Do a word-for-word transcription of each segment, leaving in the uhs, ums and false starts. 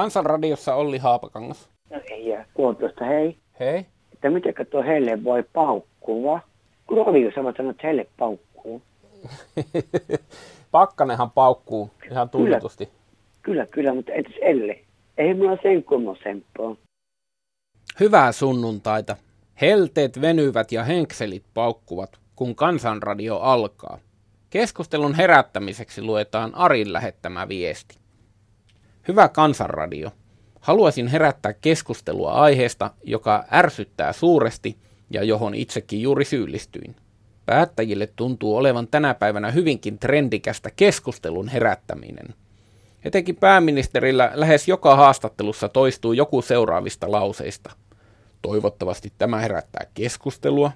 Kansanradiossa Olli Haapakangas. No ei, kuuntelusta hei. Hei. Että miten tuo heille voi paukkua? Kun Olli sama sanoi, että heille paukkuu. Pakkanenhan paukkuu ihan tunnetusti. Kyllä, kyllä, mutta entäs Elle? Ei mulla sen kummosempaa. Hyvää sunnuntaita. Helteet venyvät ja henkselit paukkuvat, kun Kansanradio alkaa. Keskustelun herättämiseksi luetaan Arin lähettämä viesti. Hyvä Kansanradio. Haluaisin herättää keskustelua aiheesta, joka ärsyttää suuresti ja johon itsekin juuri syyllistyin. Päättäjille tuntuu olevan tänä päivänä hyvinkin trendikästä keskustelun herättäminen. Etenkin pääministerillä lähes joka haastattelussa toistuu joku seuraavista lauseista. Toivottavasti tämä herättää keskustelua,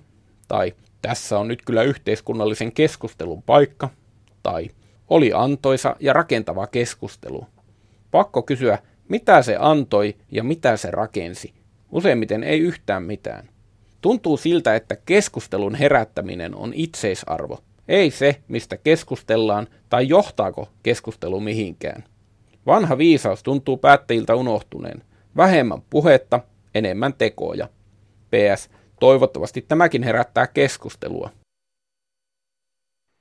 tai tässä on nyt kyllä yhteiskunnallisen keskustelun paikka, tai oli antoisa ja rakentava keskustelu. Pakko kysyä, mitä se antoi ja mitä se rakensi. Useimmiten ei yhtään mitään. Tuntuu siltä, että keskustelun herättäminen on itseisarvo. Ei se, mistä keskustellaan tai johtaako keskustelu mihinkään. Vanha viisaus tuntuu päättäjiltä unohtuneen. Vähemmän puhetta, enemmän tekoja. P S. Toivottavasti tämäkin herättää keskustelua.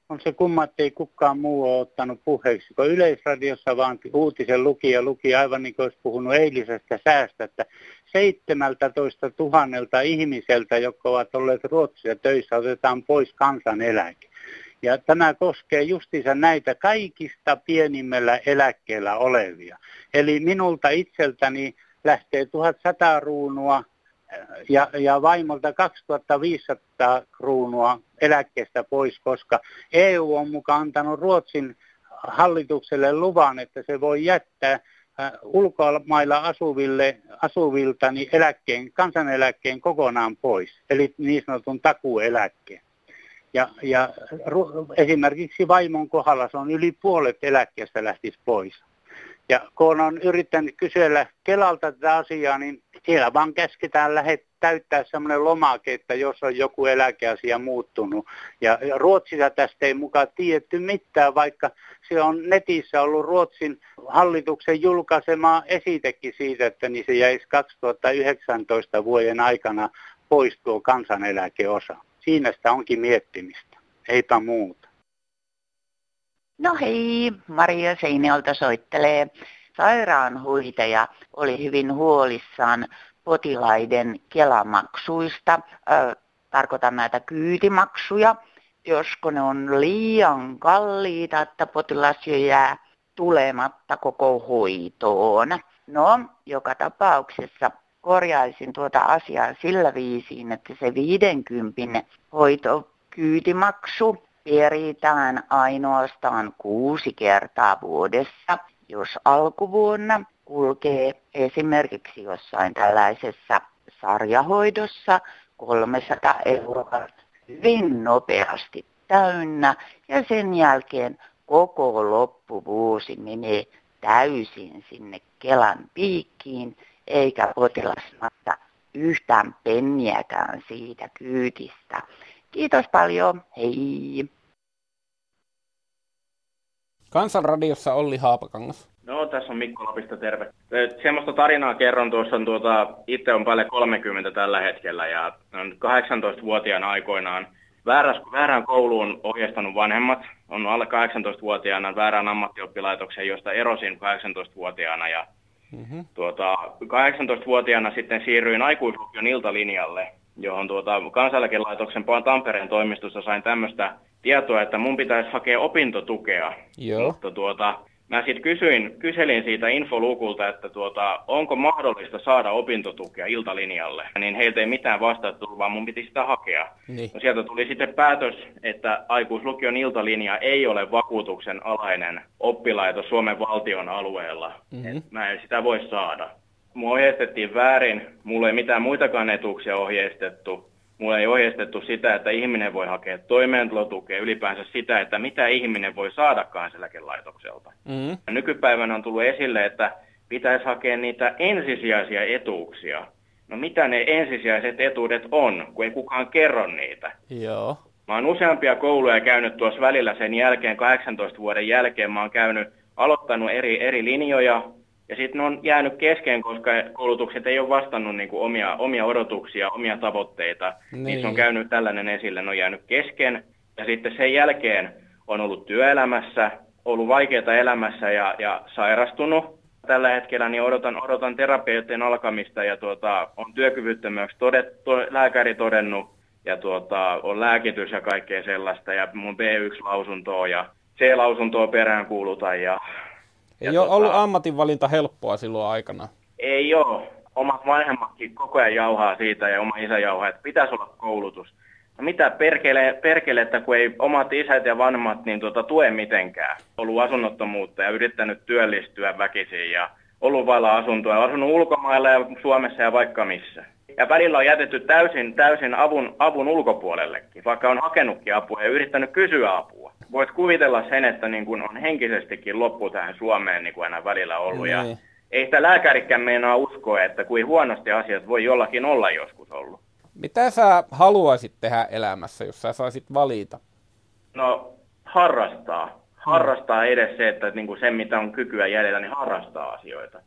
On se kumma, ettei kukaan muu ole ottanut puheeksi, kun Yleisradiossa vaan uutisen luki ja luki aivan niin kuin olisi puhunut eilisestä säästä, että seitsemältätoistatuhannelta ihmiseltä, jotka ovat olleet Ruotsissa töissä, otetaan pois kansaneläke. Ja tämä koskee justiinsa näitä kaikista pienimmällä eläkkeellä olevia. Eli minulta itseltäni lähtee tuhatsata kruunua ja, ja vaimolta kaksituhattaviisisataa kruunua eläkkeestä pois, koska E U on mukaan antanut Ruotsin hallitukselle luvan, että se voi jättää ulkomailla asuville, asuvilta niin eläkkeen, kansaneläkkeen kokonaan pois, eli niin sanotun takuueläkkeen. Ja, ja ru- esimerkiksi vaimon kohdalla se on yli puolet eläkkeestä lähtisi pois. Ja kun on yrittänyt kysellä Kelalta tätä asiaa, niin siellä vaan käsketään lähet, täyttää semmoinen lomake, että jos on joku eläkeasia muuttunut. Ja Ruotsissa tästä ei mukaan tiedetty mitään, vaikka se on netissä ollut Ruotsin hallituksen julkaisema esitekin siitä, että niin se jäisi kaksituhattayhdeksäntoista vuoden aikana pois tuo kansaneläkeosa. Siinä sitä onkin miettimistä, eipä muuta. No hei, Maria Seinelta soittelee. Sairaanhoitaja oli hyvin huolissaan potilaiden kelamaksuista. Ö, tarkoitan näitä kyytimaksuja, josko ne on liian kalliita, että potilas jo jää tulematta koko hoitoon. No, joka tapauksessa korjaisin tuota asiaa sillä viisiin, että se viidenkymmenen hoitokyytimaksu peritään ainoastaan kuusi kertaa vuodessa, jos alkuvuonna kulkee esimerkiksi jossain tällaisessa sarjahoidossa kolmesataa euroa hyvin nopeasti täynnä ja sen jälkeen koko loppuvuosi menee täysin sinne Kelan piikkiin eikä potilas maksa yhtään penniäkään siitä kyydistä. Kiitos paljon, hei! Kansanradiossa Olli Haapakangas. No, tässä on Mikko Lapista, terve. Semmoista tarinaa kerron tuossa, on tuota, itse on päälle kolmekymmentä tällä hetkellä ja on kahdeksantoistavuotiaana aikoinaan vääräs, väärään kouluun ohjeistanut vanhemmat. On alle kahdeksantoistavuotiaana väärään ammattioppilaitokseen, josta erosin kahdeksantoistavuotiaana ja mm-hmm. tuota, kahdeksantoistavuotiaana sitten siirryin aikuislukion iltalinjalle, johon tuota, Kansaneläkelaitoksen Tampereen toimistossa sain tämmöistä tietoa, että mun pitäisi hakea opintotukea, Joo. mutta tuota... Mä sitten kysyin, kyselin siitä infolukulta, että tuota, onko mahdollista saada opintotukea iltalinjalle. Niin heiltä ei mitään vastattu, vaan mun piti sitä hakea. Niin. No sieltä tuli sitten päätös, että aikuislukion iltalinja ei ole vakuutuksen alainen oppilaitos Suomen valtion alueella. Mm-hmm. Mä en sitä voi saada. Mua ohjeistettiin väärin, mulla ei mitään muitakaan etuuksia ohjeistettu. Mulla ei ohjeistettu sitä, että ihminen voi hakea toimeentulotukea, ylipäänsä sitä, että mitä ihminen voi saada kansaneläkelaitokselta. Mm-hmm. Nykypäivänä on tullut esille, että pitäisi hakea niitä ensisijaisia etuuksia. No mitä ne ensisijaiset etuudet on, kun ei kukaan kerro niitä? Joo. Mä oon useampia kouluja käynyt tuossa välillä sen jälkeen, kahdeksantoista vuoden jälkeen. Mä oon käynyt, aloittanut eri, eri linjoja. Ja sitten ne on jäänyt kesken, koska koulutukset ei ole vastannut niin kuin omia, omia odotuksia, omia tavoitteita. Niin. Niissä on käynyt tällainen esille, ne on jäänyt kesken. Ja sitten sen jälkeen on ollut työelämässä, ollut vaikeaa elämässä ja, ja sairastunut. Tällä hetkellä niin odotan, odotan terapioiden alkamista ja tuota, on työkyvyttömyyksi todet, to, lääkäri todennut ja tuota, on lääkitys ja kaikkea sellaista. Ja mun B yksi -lausuntoa ja C-lausuntoa perään kuulutan ja... Ja ei ole tota, ollut ammatinvalinta helppoa silloin aikana. Ei ole. Omat vanhemmatkin koko ajan jauhaa siitä ja oma isä jauhaa, että pitäisi olla koulutus. No mitä perkele, perkele, että kun ei omat isät ja vanhemmat niin tuota, tue mitenkään. Ollut asunnottomuutta ja yrittänyt työllistyä väkisin ja ollut vailla asuntoa. Asunut ulkomailla ja Suomessa ja vaikka missä. Ja välillä on jätetty täysin, täysin avun, avun ulkopuolellekin, vaikka on hakenutkin apua ja yrittänyt kysyä apua. Voit kuvitella sen, että niin kun on henkisestikin loppu tähän Suomeen niin kuin aina välillä ollut. Ja ja ei sitä lääkärikään meinaa uskoa, että kuin huonosti asiat voi jollakin olla joskus ollut. Mitä sä haluaisit tehdä elämässä, jos sä saisit valita? No harrastaa. Harrastaa edes se, että niin kuin sen mitä on kykyä jäljellä, niin harrastaa asioita.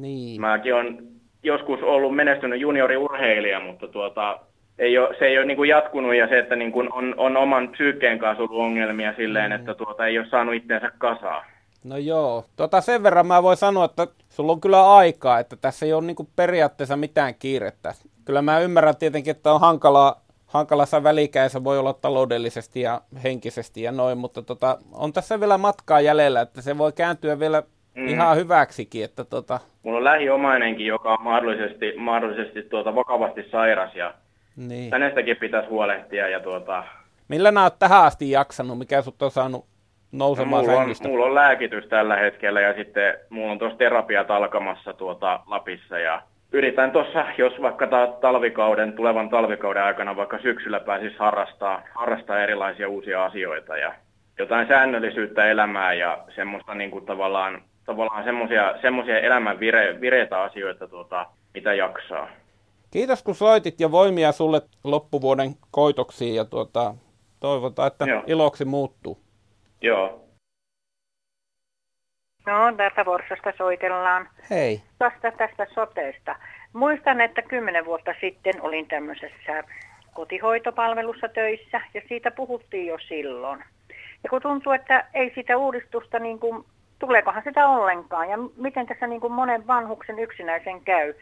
Niin. Mäkin olen joskus ollut menestynyt junioriurheilija, mutta tuota... Ei ole, se ei ole niin kuin jatkunut ja se, että niin kuin on, on oman psyykkeen kanssa ollut ongelmia silleen, mm. että tuota, ei ole saanut itseänsä kasaa. No joo. Tota, sen verran mä voin sanoa, että sulla on kyllä aikaa, että tässä ei ole niin kuin periaatteessa mitään kiirettä. Kyllä mä ymmärrän tietenkin, että on hankalaa, hankalassa välikäisessä voi olla taloudellisesti ja henkisesti ja noin, mutta tota, on tässä vielä matkaa jäljellä, että se voi kääntyä vielä mm. ihan hyväksikin. Että tota... Mulla on lähiomainenkin, joka on mahdollisesti, mahdollisesti tuota, vakavasti sairas ja niin. Hänestäkin pitäisi huolehtia. Ja tuota... Millä nää oot tähän asti jaksanut? Mikä sut on saanut nousemaan no, mulla sängistä? On, mulla on lääkitys tällä hetkellä ja sitten mulla on tuossa terapiat alkamassa tuota Lapissa. Ja yritän tuossa, jos vaikka talvikauden, tulevan talvikauden aikana vaikka syksyllä pääsis harrastaa, harrastaa erilaisia uusia asioita. Ja jotain säännöllisyyttä elämää ja semmoista niin kuin tavallaan, tavallaan semmoisia, semmoisia elämän vire, vireitä asioita, tuota, mitä jaksaa. Kiitos kun soitit ja voimia sulle loppuvuoden koitoksiin ja tuota, toivotaan, että Joo. iloksi muuttuu. Joo. No, täältä Vorsasta soitellaan. Hei. Tästä, tästä soteesta. Muistan, että kymmenen vuotta sitten olin tämmöisessä kotihoitopalvelussa töissä ja siitä puhuttiin jo silloin. Ja kun tuntuu, että ei sitä uudistusta niin kuin... Tuleekohan sitä ollenkaan ja miten tässä niin kuin monen vanhuksen yksinäisen käy?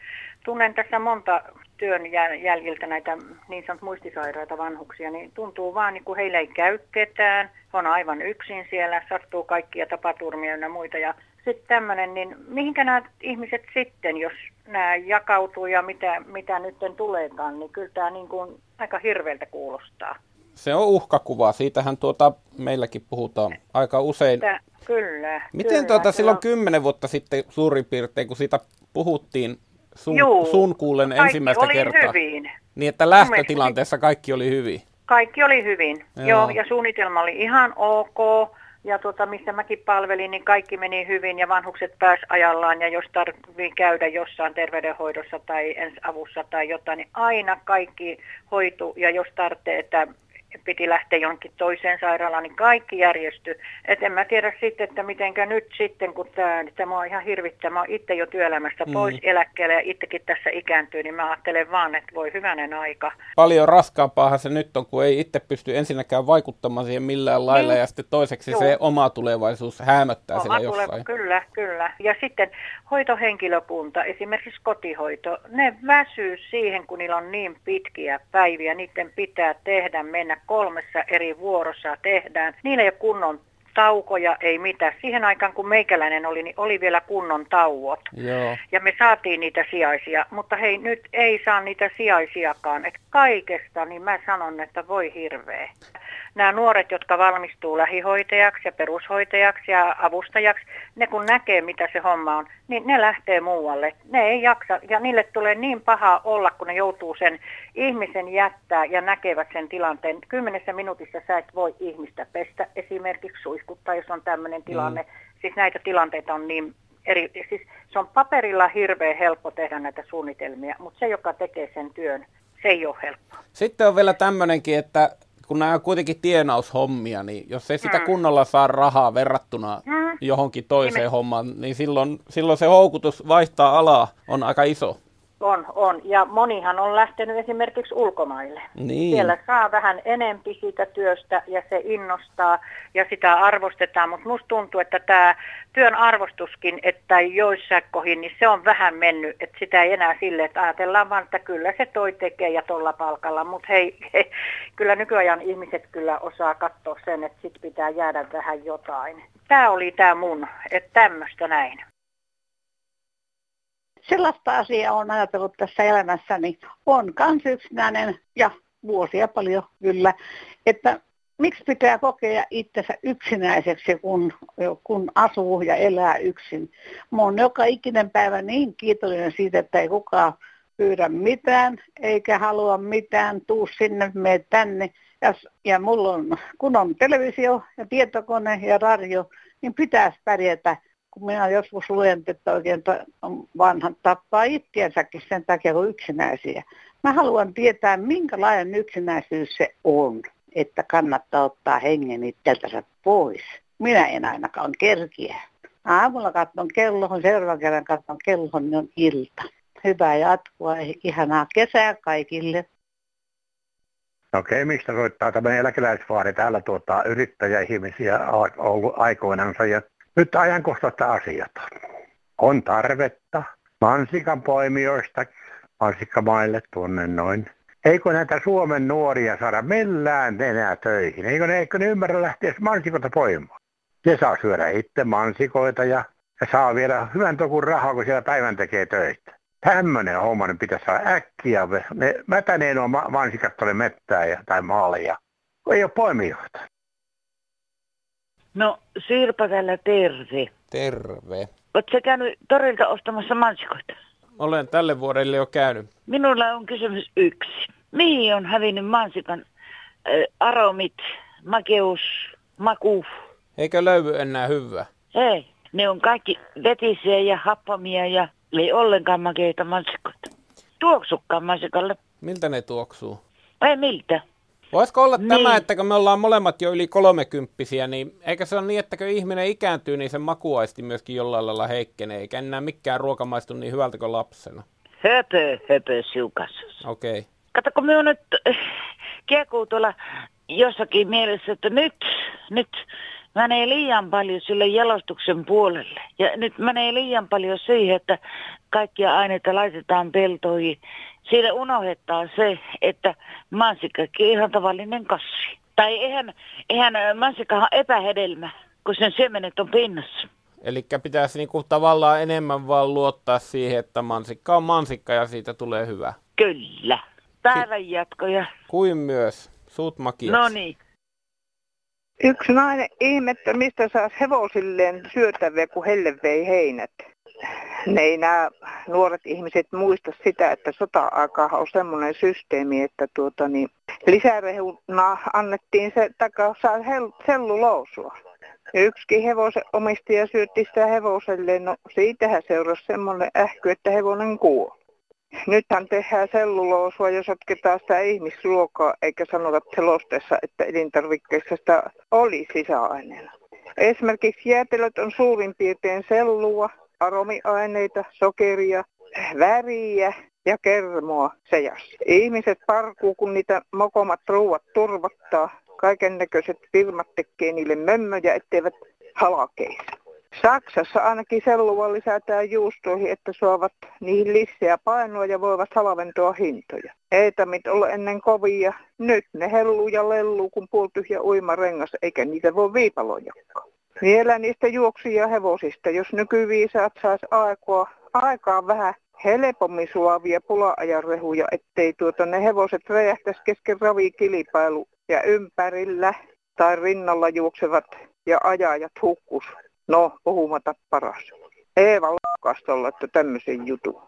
Tunnen tässä monta työn jäljiltä näitä niin sanottu muistisairaita vanhuksia, niin tuntuu vaan niin kuin heillä ei käy ketään, on aivan yksin siellä, sattuu kaikkia tapaturmia ja muita. Ja sitten tämmöinen, niin mihinkä nämä ihmiset sitten, jos nämä jakautuu ja mitä, mitä nyt tuleekaan, niin kyllä tämä niin kuin aika hirveältä kuulostaa. Se on uhkakuva, siitähän tuota meilläkin puhutaan aika usein. Tää, kyllä. Miten kyllä, tuota silloin kymmenen vuotta sitten suurin piirtein, kun siitä puhuttiin sun, Juu, sun kuulen ensimmäistä kertaa, hyvin. Niin että lähtötilanteessa kaikki oli hyvin? Kaikki oli hyvin, joo, joo ja suunnitelma oli ihan ok. Ja tuota, missä mäkin palvelin, niin kaikki meni hyvin ja vanhukset pääsivät ajallaan ja jos tarvii käydä jossain terveydenhoidossa tai ensiavussa tai jotain, niin aina kaikki hoitu ja jos tarvitsee, että... Piti lähteä jonkin toiseen sairaalaan, niin kaikki järjestyi. Et en mä tiedä sitten, että mitenkä nyt sitten, kun tämä, tämä on ihan hirvittävä. Mä oon itse jo työelämästä pois mm. eläkkeelle ja itsekin tässä ikääntyy, niin mä ajattelen vaan, että voi hyvänen aika. Paljon raskaampaahan se nyt on, kun ei itse pysty ensinnäkään vaikuttamaan siihen millään lailla niin. Ja sitten toiseksi Juu. se oma tulevaisuus häämöttää oma siellä jossain. Tule- kyllä, kyllä. Ja sitten hoitohenkilökunta, esimerkiksi kotihoito, ne väsyy siihen, kun niillä on niin pitkiä päiviä, niiden pitää tehdä, mennä kolmessa eri vuorossa tehdään. Niillä ei ole kunnon taukoja, ei mitään. Siihen aikaan, kun meikäläinen oli, niin oli vielä kunnon tauot. Joo. Ja me saatiin niitä sijaisia, mutta hei, nyt ei saa niitä sijaisiakaan. Et kaikesta, niin mä sanon, että voi hirveä. Nämä nuoret, jotka valmistuu lähihoitajaksi ja perushoitajaksi ja avustajaksi, ne kun näkee, mitä se homma on, niin ne lähtee muualle. Ne ei jaksa ja niille tulee niin pahaa olla, kun ne joutuu sen ihmisen jättää ja näkevät sen tilanteen. Kymmenessä minuutissa sä et voi ihmistä pestä esimerkiksi suihkuttaa, jos on tämmöinen tilanne. Mm. Siis näitä tilanteita on niin... Eri, siis se on paperilla hirveän helppo tehdä näitä suunnitelmia, mutta se, joka tekee sen työn, se ei ole helppoa. Sitten on vielä tämmöinenkin, että... kun nämä on kuitenkin tienaushommia, niin jos ei sitä kunnolla saa rahaa verrattuna johonkin toiseen hommaan, niin silloin, silloin se houkutus vaihtaa alaa on aika iso. On, on. Ja monihan on lähtenyt esimerkiksi ulkomaille. Niin. Siellä saa vähän enempi siitä työstä ja se innostaa ja sitä arvostetaan. Mutta musta tuntuu, että tämä työn arvostuskin, että joissain kohdin, niin se on vähän mennyt. Että sitä ei enää sille, että ajatellaan vaan, että kyllä se toi tekee ja tuolla palkalla. Mutta hei, hei, kyllä nykyajan ihmiset kyllä osaa katsoa sen, että sit pitää jäädä vähän jotain. Tämä oli tämä mun, että tämmöistä näin. Sellaista asiaa olen ajatellut tässä elämässäni. Olen kans yksinäinen ja vuosia paljon kyllä. Että miksi pitää kokea itsensä yksinäiseksi, kun, kun asuu ja elää yksin? Mä oon joka ikinen päivä niin kiitollinen siitä, että ei kukaan pyydä mitään, eikä halua mitään, tuu sinne, mene tänne. Ja, ja mulla on, kun on televisio ja tietokone ja radio, niin pitäisi pärjätä. Kun minä joskus luen, että oikein vanhat tappaa itseänsäkin sen takia, kun yksinäisiä. Mä haluan tietää, minkälainen yksinäisyys se on, että kannattaa ottaa hengen itseltänsä pois. Minä en ainakaan kerkiä. Aamulla katson kellohon, seuraavan kerran katson kellohon, niin on ilta. Hyvää jatkoa, ihanaa kesää kaikille. No Kemistä soittaa tämmöinen eläkeläisvaari. Täällä tuota, yrittäjäihmisiä on ollut aikoinansa ja nyt ajankohtaista asiata. On tarvetta mansikanpoimijoista mansikkamaille tuonne noin. Eikö näitä Suomen nuoria saada millään enää töihin? Eikö ne, eikö ne ymmärrä lähteä mansikoita poimaan? Ne saa syödä itse mansikoita ja, ja saa vielä hyvän tokun rahaa, kun siellä päivän tekee töitä. Tämmöinen homma niin pitäisi saada äkkiä. Ne mätäneen on mansikat tuonne mettään ja, tai maalle ja ei ole poimijoita. No Sirpa täällä terve. Terve. Oletko käynyt torilta ostamassa mansikoita? Olen tälle vuodelle jo käynyt. Minulla on kysymys yksi. Mihin on hävinnyt mansikan äh, aromit, makeus, maku? Eikä löydy enää hyvää. Ei. Ne on kaikki vetisiä ja happamia ja ei ollenkaan makeita mansikoita. Tuoksukkaan mansikalle. Miltä ne tuoksuu? Ei miltä. Voisiko olla niin. Tämä, että kun me ollaan molemmat jo yli kolmekymppisiä, niin eikä se ole niin, että kun ihminen ikääntyy, niin sen makuaisti myöskin jollain lailla heikkenee, eikä enää mikään ruoka maistu niin hyvältä kuin lapsena. Höpö, höpö, siukasus. Okei. Okay. Kato, kun minun nyt kiekuu tuolla jossakin mielessä, että nyt, nyt menee liian paljon sille jalostuksen puolelle. Ja nyt menee liian paljon siihen, että kaikkia aineita laitetaan peltoihin. Siinä unohdetaan se, että mansikkakin on ihan tavallinen kasvi. Tai eihän, eihän mansikkahan epähedelmä, kun sen siemenet on pinnassa. Eli pitäisi niinku tavallaan enemmän vaan luottaa siihen, että mansikka on mansikka ja siitä tulee hyvä. Kyllä. Päivänjatkoja. Kuin myös. Suut makiaksi. No niin. Yksi nainen ihmettä, mistä saisi hevosilleen syötäviä, kun helle vei heinät. Ne ei nämä nuoret ihmiset muista sitä, että sota-aikaa on semmoinen systeemi, että tuota, niin, lisärehuna annettiin se, takaa saa sellulousua. Yksikin hevosen omistaja syötti sitä hevoselle, no siitähän seurasi semmoinen ähky, että hevonen kuoli. Nythän tehdään selluloosua ja sotketaan sitä ihmisruokaa, eikä sanota selosteessa, että elintarvikkeessa sitä olisi lisäaineena. Esimerkiksi jäätelöt on suurin piirtein sellua, aromiaineita, sokeria, väriä ja kermoa seassa. Ihmiset parkuu, kun niitä mokomat ruuat turvattaa. Kaikennäköiset firmat tekee niille mömmöjä, etteivät halakeisi. Saksassa ainakin sellua lisätään juustoihin, että saavat niihin lisää painoa ja voivat halventua hintoja. Ei tamit ole ennen kovia. Nyt ne helluu ja lelluu, kun puoltyhjä uimarengas, eikä niitä voi viipalojakaan. Vielä niistä juoksija hevosista, jos nykyviisaat sais aikaa, aikaa vähän helpommin sulavia pula-ajan rehuja, ettei tuota ne hevoset räjähtäisi kesken ravikilpailu ja ympärillä tai rinnalla juoksevat ja ajajat hukkus. No, puhumata paras. Eeva Laukastolla, että tämmöisen jutun.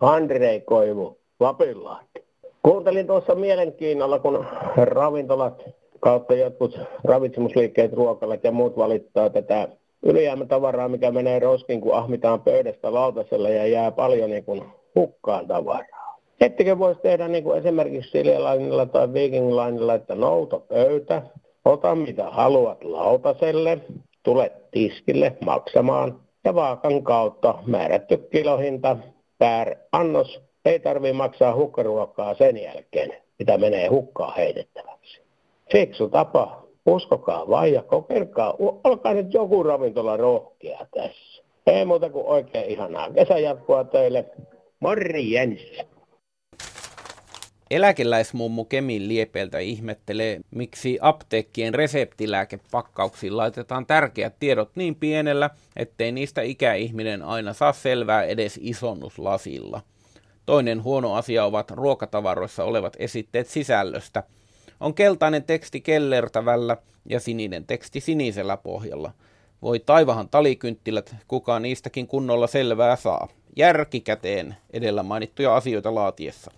Andrei Koivu, Lapinlahti. Kuuntelin tuossa mielenkiinnolla, kun ravintolat kautta jotkut ravitsemusliikkeet, ruokalat ja muut valittaa tätä ylijäämätavaraa, mikä menee roskiin, kun ahmitaan pöydästä lautasella ja jää paljon niin kuin hukkaan tavaraa. Ettekö voisi tehdä niin kuin esimerkiksi Silja-lainilla tai Viking-lainilla, että nouta pöytä, ota mitä haluat lautaselle, tule tiskille maksamaan ja vaakan kautta määrätty kilohinta per annos. Ei tarvitse maksaa hukkaruokaa sen jälkeen, mitä menee hukkaan heitettäväksi. Fiksu tapa, uskokaa vaan ja kokeilkaa, olkaa nyt joku ravintola rohkea tässä. Ei muuta kuin oikein ihanaa kesäjatkoa teille. Morjens! Eläkeläismummu Kemin liepeiltä ihmettelee, miksi apteekkien reseptilääkepakkauksiin laitetaan tärkeät tiedot niin pienellä, ettei niistä ikäihminen aina saa selvää edes isonnuslasilla. Toinen huono asia ovat ruokatavaroissa olevat esitteet sisällöstä. On keltainen teksti kellertävällä ja sininen teksti sinisellä pohjalla. Voi taivahan talikynttilät, kuka niistäkin kunnolla selvää saa. Järki käteen edellä mainittuja asioita laatiessa.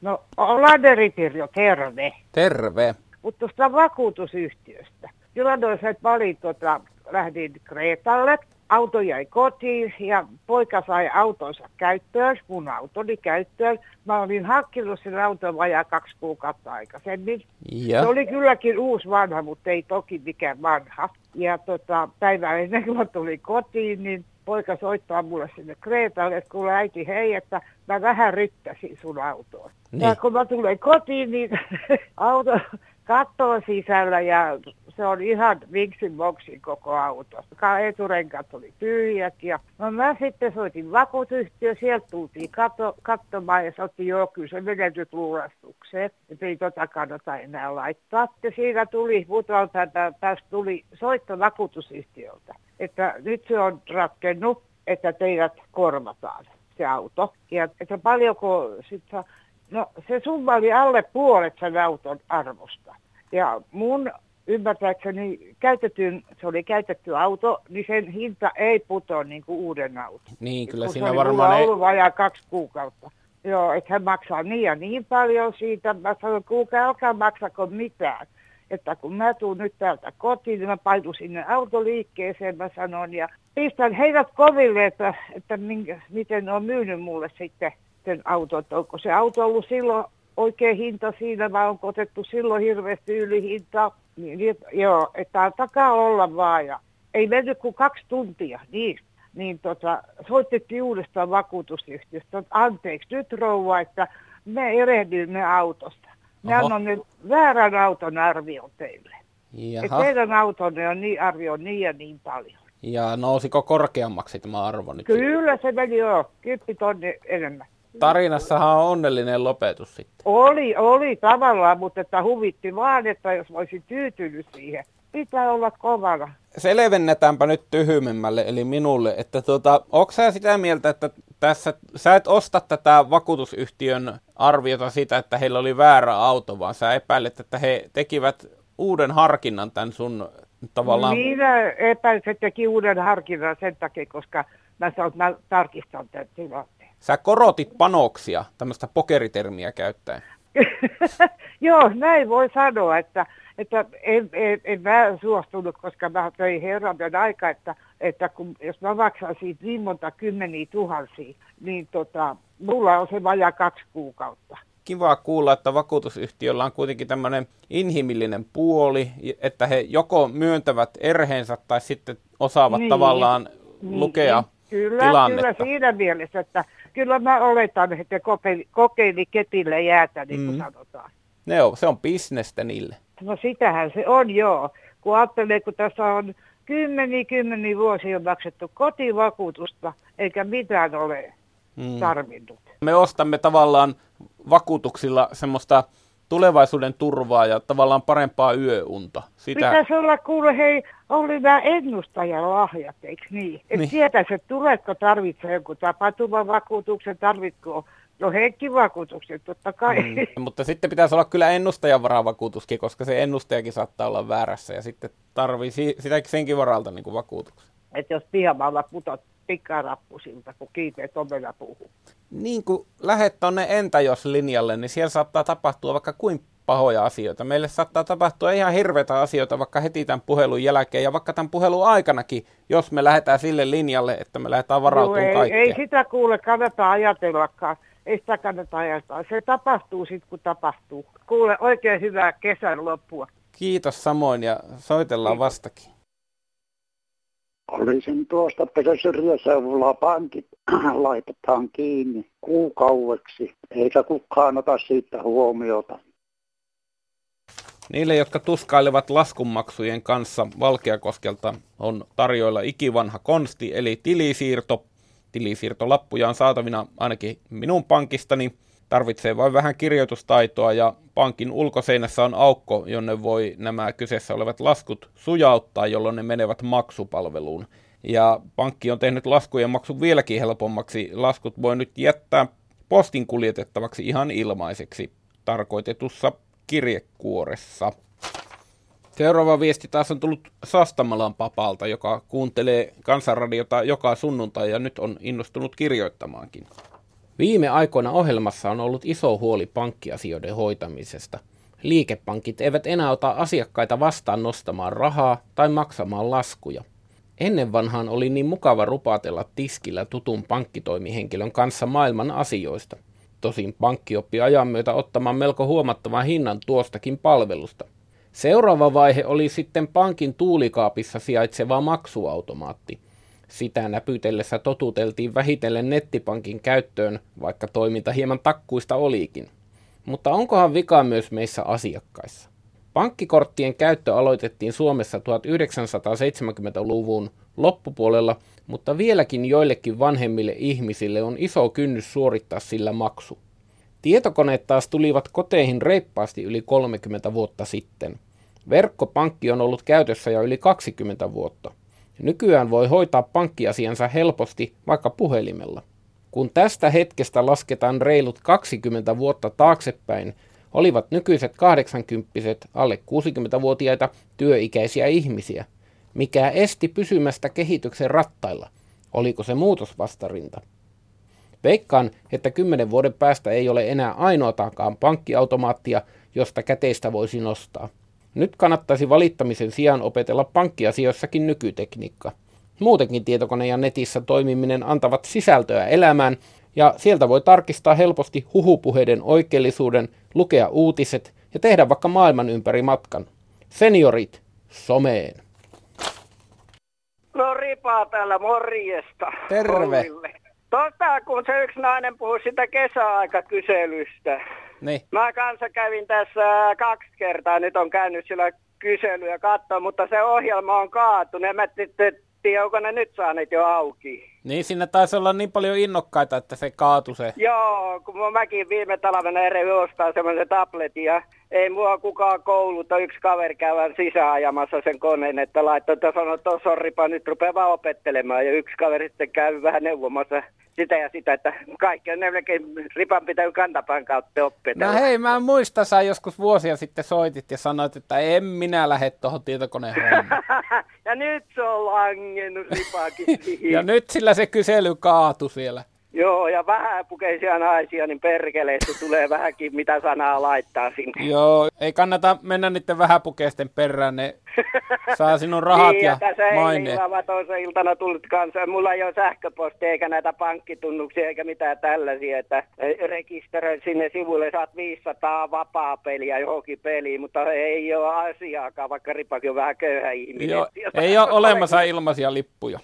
No, Olanderipirjo, terve. Terve. Mutta tuosta vakuutusyhtiöstä. Tilannoissa valin, tota, lähdin Kreetalle. Auto jäi kotiin ja poika sai autonsa käyttöön, mun autoni käyttöön. Mä olin hankkinut sen auton vajaa kaksi kuukautta aikaisemmin. Ja. Se oli kylläkin uusi vanha, mutta ei toki mikään vanha. Ja tota, päivää ennen kuin mä tulin kotiin, niin poika soittaa mulle sinne Kreetalle, että kuule äiti hei, että mä vähän ryttäsin sun autoon. Niin. Ja kun mä tulen kotiin, niin auto kattoo sisällä ja se on ihan vinksin moksin koko auto. Eturenkat oli tyhjät ja no mä sitten soitin vakuutusyhtiöön, sieltä tultiin katso, katsomaan ja sanottiin, joo kyllä se menee nyt luulastukseen, että ei tota kannata enää laittaa. Ja siinä tuli, mutalta tästä tuli soitto vakuutusyhtiöltä, että nyt se on ratkennut, että teidät korvataan se auto. Ja että paljonko sitten, no se summa oli alle puolet sen auton arvosta ja mun ymmärtääkseni käytetyn, se oli käytetty auto, niin sen hinta ei putoa niin kuin uuden auton. Niin, kyllä siinä varmaan ei. Se oli ollut vajaa kaksi kuukautta. Joo, että hän maksaa niin ja niin paljon siitä. Mä sanoin, kuulkaa, alkaa maksako mitään. Että kun mä tuun nyt täältä kotiin, niin mä painun sinne autoliikkeeseen, mä sanon, ja pistän heidät koville, että, että minkä, miten ne on myynyt mulle sitten sen auton. Onko se auto ollut silloin oikea hinta siinä, vai onko otettu silloin hirveästi ylihintaa? Niin, joo, että antakaa olla vaan ja ei mennyt kuin kaksi tuntia, niin, niin tota, soitettiin uudestaan vakuutusyhtiöstä, että anteeksi nyt rouva, että me erehdymme autosta. Me annamme väärän auton arvion teille. Että teidän autonne on niin, arvio niin ja niin paljon. Ja nousiko korkeammaksi tämä arvo nyt? Kyllä se meni joo, kymmenen tonnia enemmän. Tarinassahan on onnellinen lopetus sitten. Oli, oli tavallaan, mutta että huvitti vaan, että jos olisin tyytynyt siihen. Pitää olla kovana. Selvennetäänpä nyt tyhymmälle, eli minulle, että tuota, onko sä sitä mieltä, että tässä, sä et osta tätä vakuutusyhtiön arviota sitä, että heillä oli väärä auto, vaan sä epäilet, että he tekivät uuden harkinnan tämän sun tavallaan. Minä epäilen, että teki uuden harkinnan sen takia, koska mä sanon, että mä tarkistan tämän tilanteen. Sä korotit panoksia, tämmöistä pokeritermiä käyttäen. Joo, näin voi sanoa, että, että en, en, en mä suostunut, koska mä tein herran aika, että, että kun, jos mä maksan siitä niin monta kymmeniä tuhansia, niin tota, mulla on se vajaa kaksi kuukautta. Kiva kuulla, että vakuutusyhtiöllä on kuitenkin tämmöinen inhimillinen puoli, että he joko myöntävät erheensä tai sitten osaavat niin, tavallaan niin, lukea kyllä, tilannetta. Kyllä, siinä mielessä, että kyllä mä oletan, että kokeili, kokeili ketille jäätä, niin kuin mm. sanotaan. Ne on, se on bisnestä niille. No sitähän se on, joo. Kun ajattelee, kun tässä on kymmeniä, kymmeniä vuosia maksettu kotivakuutusta, eikä mitään ole mm. tarvinnut. Me ostamme tavallaan vakuutuksilla semmoista tulevaisuuden turvaa ja tavallaan parempaa yöunta. Sitä. Pitäisi olla kuule, hei, oli nämä ennustajan lahjat, eikö niin? Et niin. Tietäisi, että tuletko tarvitsemaan jonkun tapaturmavakuutuksen, tarvitko no henkivakuutuksen, totta kai. Mm, mutta sitten pitäisi olla kyllä ennustajan varavakuutuskin, koska se ennustajakin saattaa olla väärässä ja sitten tarvitsee sitäkin senkin varalta niin kuin vakuutuksen. Että jos pihamalla putot pikkarappusilta, kun kiiteet omena puhuu. Niin kun lähet tuonne entä jos linjalle, niin siellä saattaa tapahtua vaikka kuin pahoja asioita. Meille saattaa tapahtua ihan hirveitä asioita vaikka heti tämän puhelun jälkeen ja vaikka tämän puhelun aikanakin, jos me lähdetään sille linjalle, että me lähdetään varautumaan no, kaikkeen. Ei sitä kuule kannata ajatellakaan. Ei sitä kannata ajatella. Se tapahtuu sitten, kun tapahtuu. Kuule, oikein hyvää kesän loppua. Kiitos samoin ja soitellaan Kiitos. Vastakin. Olisin tuosta, että se syrjäseudulla pankit laitetaan kiinni kuukaudeksi, eikä kukaan ota siitä huomiota. Niille, jotka tuskailevat laskunmaksujen kanssa Valkeakoskelta, on tarjoilla ikivanha konsti eli tilisiirto. Tilisiirtolappuja on saatavina ainakin minun pankistani. Tarvitsee vain vähän kirjoitustaitoa ja pankin ulkoseinässä on aukko, jonne voi nämä kyseessä olevat laskut sujauttaa, jolloin ne menevät maksupalveluun. Ja pankki on tehnyt laskujen maksun vieläkin helpommaksi. Laskut voi nyt jättää postin kuljetettavaksi ihan ilmaiseksi tarkoitetussa kirjekuoressa. Seuraava viesti taas on tullut Sastamalan papalta, joka kuuntelee Kansanradiota joka sunnuntai ja nyt on innostunut kirjoittamaankin. Viime aikoina ohjelmassa on ollut iso huoli pankkiasioiden hoitamisesta. Liikepankit eivät enää ota asiakkaita vastaan nostamaan rahaa tai maksamaan laskuja. Ennen vanhaan oli niin mukava rupatella tiskillä tutun pankkitoimihenkilön kanssa maailman asioista. Tosin pankki oppi ajan myötä ottamaan melko huomattavan hinnan tuostakin palvelusta. Seuraava vaihe oli sitten pankin tuulikaapissa sijaitseva maksuautomaatti. Sitä näpytellessä totuteltiin vähitellen nettipankin käyttöön, vaikka toiminta hieman takkuista olikin. Mutta onkohan vikaa myös meissä asiakkaissa? Pankkikorttien käyttö aloitettiin Suomessa tuhatyhdeksänsataaseitsemänkymmentäluvun loppupuolella, mutta vieläkin joillekin vanhemmille ihmisille on iso kynnys suorittaa sillä maksu. Tietokoneet taas tulivat koteihin reippaasti yli kolmekymmentä vuotta sitten. Verkkopankki on ollut käytössä jo yli kaksikymmentä vuotta. Nykyään voi hoitaa pankkiasiansa helposti vaikka puhelimella. Kun tästä hetkestä lasketaan reilut kaksikymmentä vuotta taaksepäin, olivat nykyiset kahdeksankymppiset alle kuusikymmentävuotiaita työikäisiä ihmisiä. Mikä esti pysymästä kehityksen rattailla? Oliko se muutosvastarinta? Veikkaan, että kymmenen vuoden päästä ei ole enää ainoatakaan pankkiautomaattia, josta käteistä voisi nostaa. Nyt kannattaisi valittamisen sijaan opetella pankkiasioissakin nykytekniikka. Muutenkin tietokone ja netissä toimiminen antavat sisältöä elämään, ja sieltä voi tarkistaa helposti huhupuheiden oikeellisuuden, lukea uutiset ja tehdä vaikka maailman ympäri matkan. Seniorit, someen! No Ripaa täällä, morjesta! Terve! Ollille. Totta, kun se yksi nainen puhui sitä kesäaikakyselystä. Niin. Mä kanssa kävin tässä kaksi kertaa, nyt on käynyt sillä kyselyä katsoa, mutta se ohjelma on kaatunut. En mä tiedä, onko ne nyt saaneet jo auki. Niin, siinä taisi olla niin paljon innokkaita, että se kaatui se. Joo, kun mäkin viime talvena eri ostaa semmoisen tabletin ja ei mua kukaan kouluta. Yksi kaveri käydään sisäajamassa sen koneen, että laittoi, että sanoi, että sorripa, nyt rupeaa vaan opettelemaan. Ja yksi kaveri sitten käy vähän neuvomassa sitä ja sitä, että kaikki on melkein Ripan pitänyt kantapään kautta opetella. No hei, mä muistan, sä joskus vuosia sitten soitit ja sanoit, että en minä lähde tuohon tietokoneen hommaan. Ja nyt se on langennut Ripakin siihen. Ja nyt sillä se kysely kaatui siellä. Joo, ja vähän pukeisia naisia, niin perkeleistä tulee vähänkin, mitä sanaa laittaa sinne. Joo, ei kannata mennä niiden vähäpukeisten perään, ne saa sinun rahat niin, ja maineet. Niin, että toisen iltana tullut kanssa. Mulla ei ole sähköpostia eikä näitä pankkitunnuksia eikä mitään tällaisia, että rekisteröi sinne sivuille, saat viisisataa vapaa peliä johonkin peliin, mutta ei ole asiaakaan, vaikka Ripakin on vähän köyhä ihminen. Joo, ei ole olemassa ilmaisia lippuja.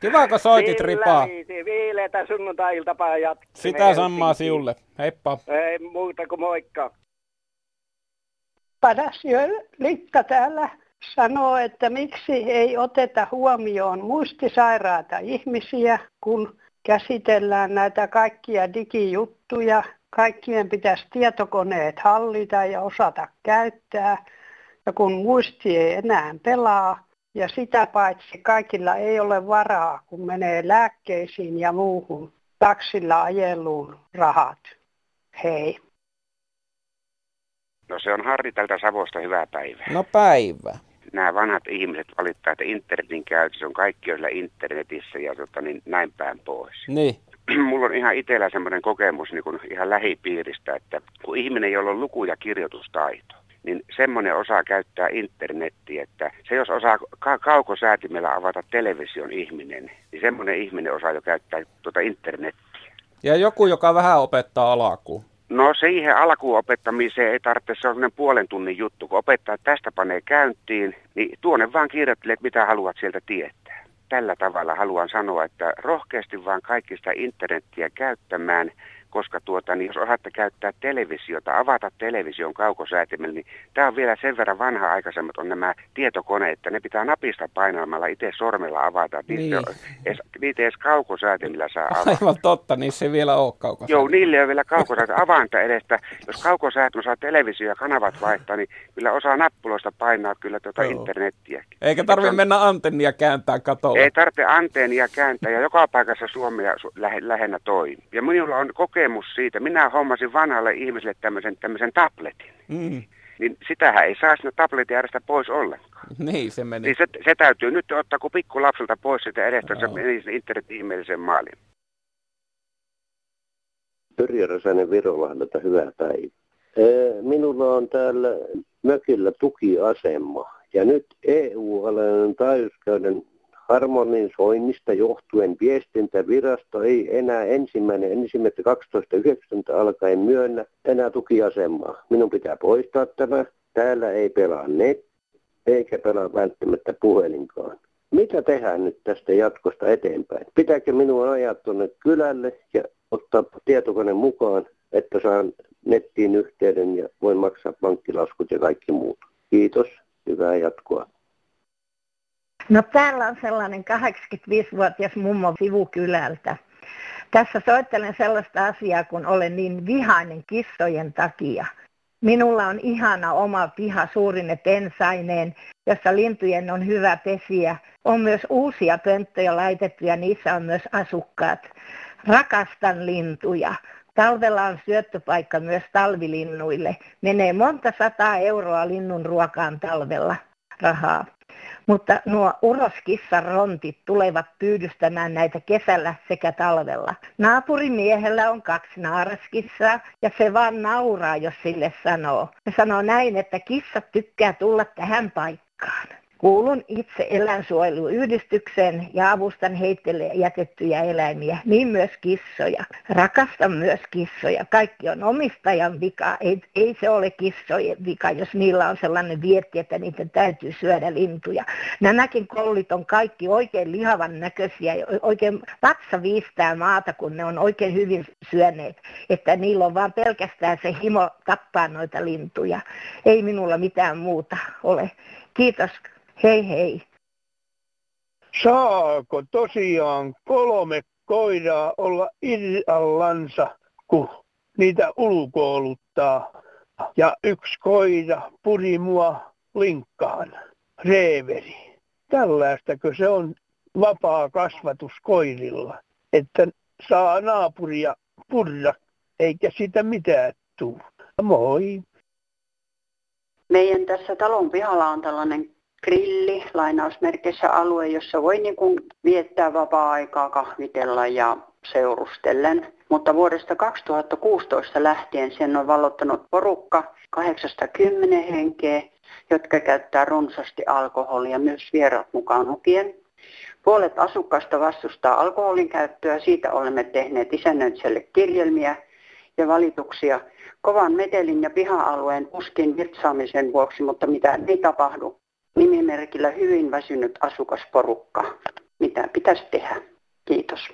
Kiva, kun soitit Sillä Ripaa. Viisi, viileetä sunnuntai-iltapäivä jatkuu. Sitä samaa siulle. Heippa. Ei muuta kuin moikka. Padasjoen Likka täällä sanoo, että miksi ei oteta huomioon muistisairaita ihmisiä, kun käsitellään näitä kaikkia digijuttuja. Kaikkien pitäisi tietokoneet hallita ja osata käyttää. Ja kun muisti ei enää pelaa. Ja sitä paitsi kaikilla ei ole varaa, kun menee lääkkeisiin ja muuhun taksilla ajeluun rahat. Hei. No se on Harri tältä Savosta, hyvää päivää. No päivä. Nämä vanhat ihmiset valittaa, että internetin käytössä on kaikki, joilla internetissä ja tota, niin näin päin pois. Niin. mulla on ihan itsellä semmoinen kokemus niin kuin ihan lähipiiristä, että kun ihminen, jolla on luku- ja kirjoitustaito, niin semmoinen osaa käyttää internettiä, että se jos osaa ka- kaukosäätimellä avata television ihminen, niin semmoinen ihminen osaa jo käyttää tuota internettiä. Ja joku, joka vähän opettaa alkuun. No siihen alkuun opettamiseen ei tarvitse, se on semmoinen puolen tunnin juttu, kun opettaa, että tästä panee käyntiin, niin tuonne vaan kirjoittelet, mitä haluat sieltä tietää. Tällä tavalla haluan sanoa, että rohkeasti vaan kaikki sitä internettiä käyttämään, koska tuota, niin jos osaatte käyttää televisiota, avata television kaukosäätimellä, niin tämä on vielä sen verran vanha-aikaisemmat on nämä tietokoneet, että ne pitää napista painamalla itse sormella avata. Niitä niin. ei edes kaukosäätimillä saa avata. Aivan totta, niissä ei vielä ole kaukosäätimillä. Joo, niille ei ole vielä kaukosäätimillä avainta edestä. Jos kaukosäätimillä saa televisio ja kanavat vaihtaa, niin kyllä osaa nappuloista painaa kyllä tuota internettiäkin. Eikä tarvitse on... mennä antennia kääntää katolle. Ei tarvitse antennia kääntää ja joka paikassa Suomea lähe, lähennä toimii. Ja minulla on kokemus siitä. Minä hommasin vanhalle ihmiselle tämmöisen, tämmöisen tabletin. Mm. Niin sitähän ei saa sinne tabletin järjestä pois ollenkaan. Niin se meni. Niin se, se täytyy nyt ottaa kun pikku lapselta pois sitä edestä, no. Se meni sinne internetin ihmeelliseen maaliin. Pyrjö Räsänen Virolahdelta, hyvää päivää. Minulla on täällä mökillä tukiasema ja nyt E U-alainen taajuuskauden harmonisoinnista johtuen viestintävirasto ei enää ensimmäinen ensimmäistä kaksitoista yhdeksänkymmentä alkaen myönnä enää tukiasemaa. Minun pitää poistaa tämä. Täällä ei pelaa net, eikä pelaa välttämättä puhelinkaan. Mitä tehdään nyt tästä jatkosta eteenpäin? Pitääkö minun ajaa tuonne kylälle ja ottaa tietokone mukaan, että saan nettiin yhteyden ja voin maksaa pankkilaskut ja kaikki muut? Kiitos. Hyvää jatkoa. No täällä on sellainen kahdeksankymmentäviisivuotias mummo Sivukylältä. Tässä soittelen sellaista asiaa, kun olen niin vihainen kissojen takia. Minulla on ihana oma piha suurine pensaineen, jossa lintujen on hyvä pesiä. On myös uusia pönttöjä laitettu ja niissä on myös asukkaat. Rakastan lintuja. Talvella on syöttöpaikka myös talvilinnuille. Menee monta sataa euroa linnun ruokaan talvella rahaa. Mutta nuo uroskissarontit tulevat pyydystämään näitä kesällä sekä talvella. Naapurimiehellä on kaksi naaraskissaa ja se vaan nauraa, jos sille sanoo. Se sanoo näin, että kissat tykkää tulla tähän paikkaan. Kuulun itse eläinsuojeluyhdistykseen ja avustan heitteille jätettyjä eläimiä, niin myös kissoja. Rakastan myös kissoja. Kaikki on omistajan vika. Ei, ei se ole kissojen vika, jos niillä on sellainen vietti, että niiden täytyy syödä lintuja. Nämäkin kollit on kaikki oikein lihavan näköisiä. Oikein vatsa viistää maata, kun ne on oikein hyvin syöneet. Että niillä on vaan pelkästään se himo tappaa noita lintuja. Ei minulla mitään muuta ole. Kiitos. Hei hei. Saako tosiaan kolme koiraa olla irrallansa, kun niitä ulkoiluttaa? Ja yksi koira puri mua linkkaan, reeveri. Tällaistakö se on vapaa kasvatus koirilla, että saa naapuria purra, eikä sitä mitään tule. Moi. Meidän tässä talon pihalla on tällainen grilli, lainausmerkissä alue, jossa voi niin kuin viettää vapaa-aikaa kahvitella ja seurustellen. Mutta vuodesta kaksituhattakuusitoista lähtien sen on vallottanut porukka kahdeksasta kymmeneen henkeä, jotka käyttää runsaasti alkoholia, myös vieraat mukaan lukien. Puolet asukkaista vastustaa alkoholin käyttöä, siitä olemme tehneet isännöitselle kirjelmiä ja valituksia. Kovan metelin ja piha-alueen puskin virtsaamisen vuoksi, mutta mitään ei tapahdu. Nimimerkillä hyvin väsynyt asukasporukka. Mitä pitäisi tehdä? Kiitos.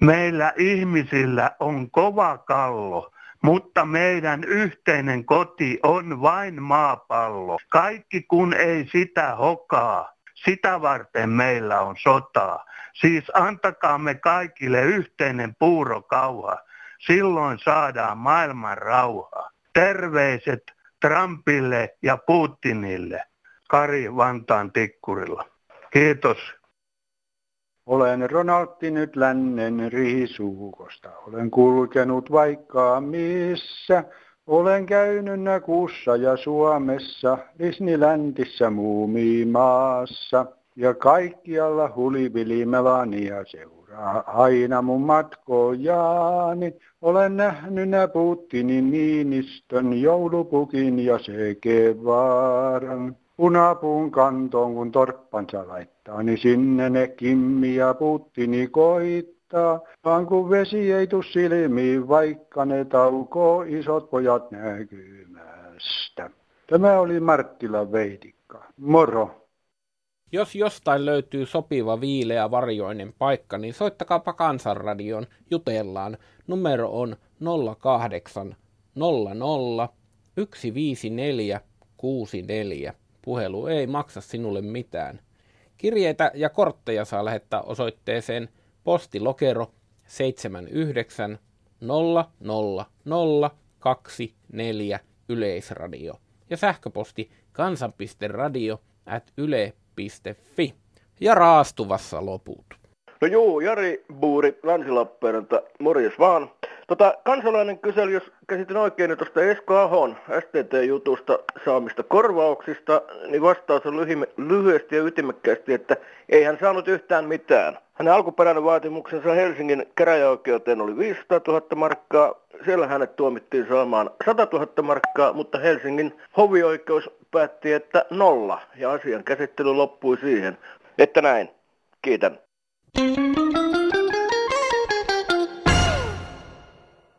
Meillä ihmisillä on kova kallo, mutta meidän yhteinen koti on vain maapallo. Kaikki kun ei sitä hokaa, sitä varten meillä on sotaa. Siis antakaamme kaikille yhteinen puurokauha. Silloin saadaan maailman rauhaa. Terveiset Trumpille ja Putinille. Kari Vantaan Tikkurilla. Kiitos. Olen Ronaltti nyt lännen Rihisukosta. Olen kulkenut vaikka missä. Olen käynyt Kuussa ja Suomessa, Disneylandissä, Muumimaassa ja kaikkialla hulivili melania seura. Aina mun matkojaani olen nähnyt nä Putinin, Niinistön, joulupukin ja sekevaaran. Punapuun kantoon kun torppansa laittaa, niin sinne ne Kimmi ja Putini koittaa. Vaan kun vesi ei tuu silmiin, vaikka ne taukoo isot pojat näkymästä. Tämä oli Marttilan veitikka. Moro! Jos jostain löytyy sopiva viileä varjoinen paikka, niin soittakaapa Kansanradion, jutellaan. Numero on nolla kahdeksan nolla nolla yksi viisi neljä kuusi neljä. Puhelu ei maksa sinulle mitään. Kirjeitä ja kortteja saa lähettää osoitteeseen postilokero seitsemän yhdeksän nolla nolla nolla kaksi neljä Yleisradio ja sähköposti kansan piste radio ät yle piste fi. Ja raastuvassa loput. No juu, Jari Buuri, Länsilappperanta, morjes vaan. Tota, kansalainen kyseli, jos käsitin oikein, niin tuosta Esko Ahon S T T-jutusta saamista korvauksista, niin vastaus on lyhy- lyhyesti ja ytimekkäästi, että ei hän saanut yhtään mitään. Hänen alkuperäinen vaatimuksensa Helsingin käräjäoikeuteen oli viisisataatuhatta markkaa. Siellä hänet tuomittiin saamaan satatuhatta markkaa, mutta Helsingin hovioikeus päätti, että nolla, ja asian käsittely loppui siihen. Että näin. Kiitän.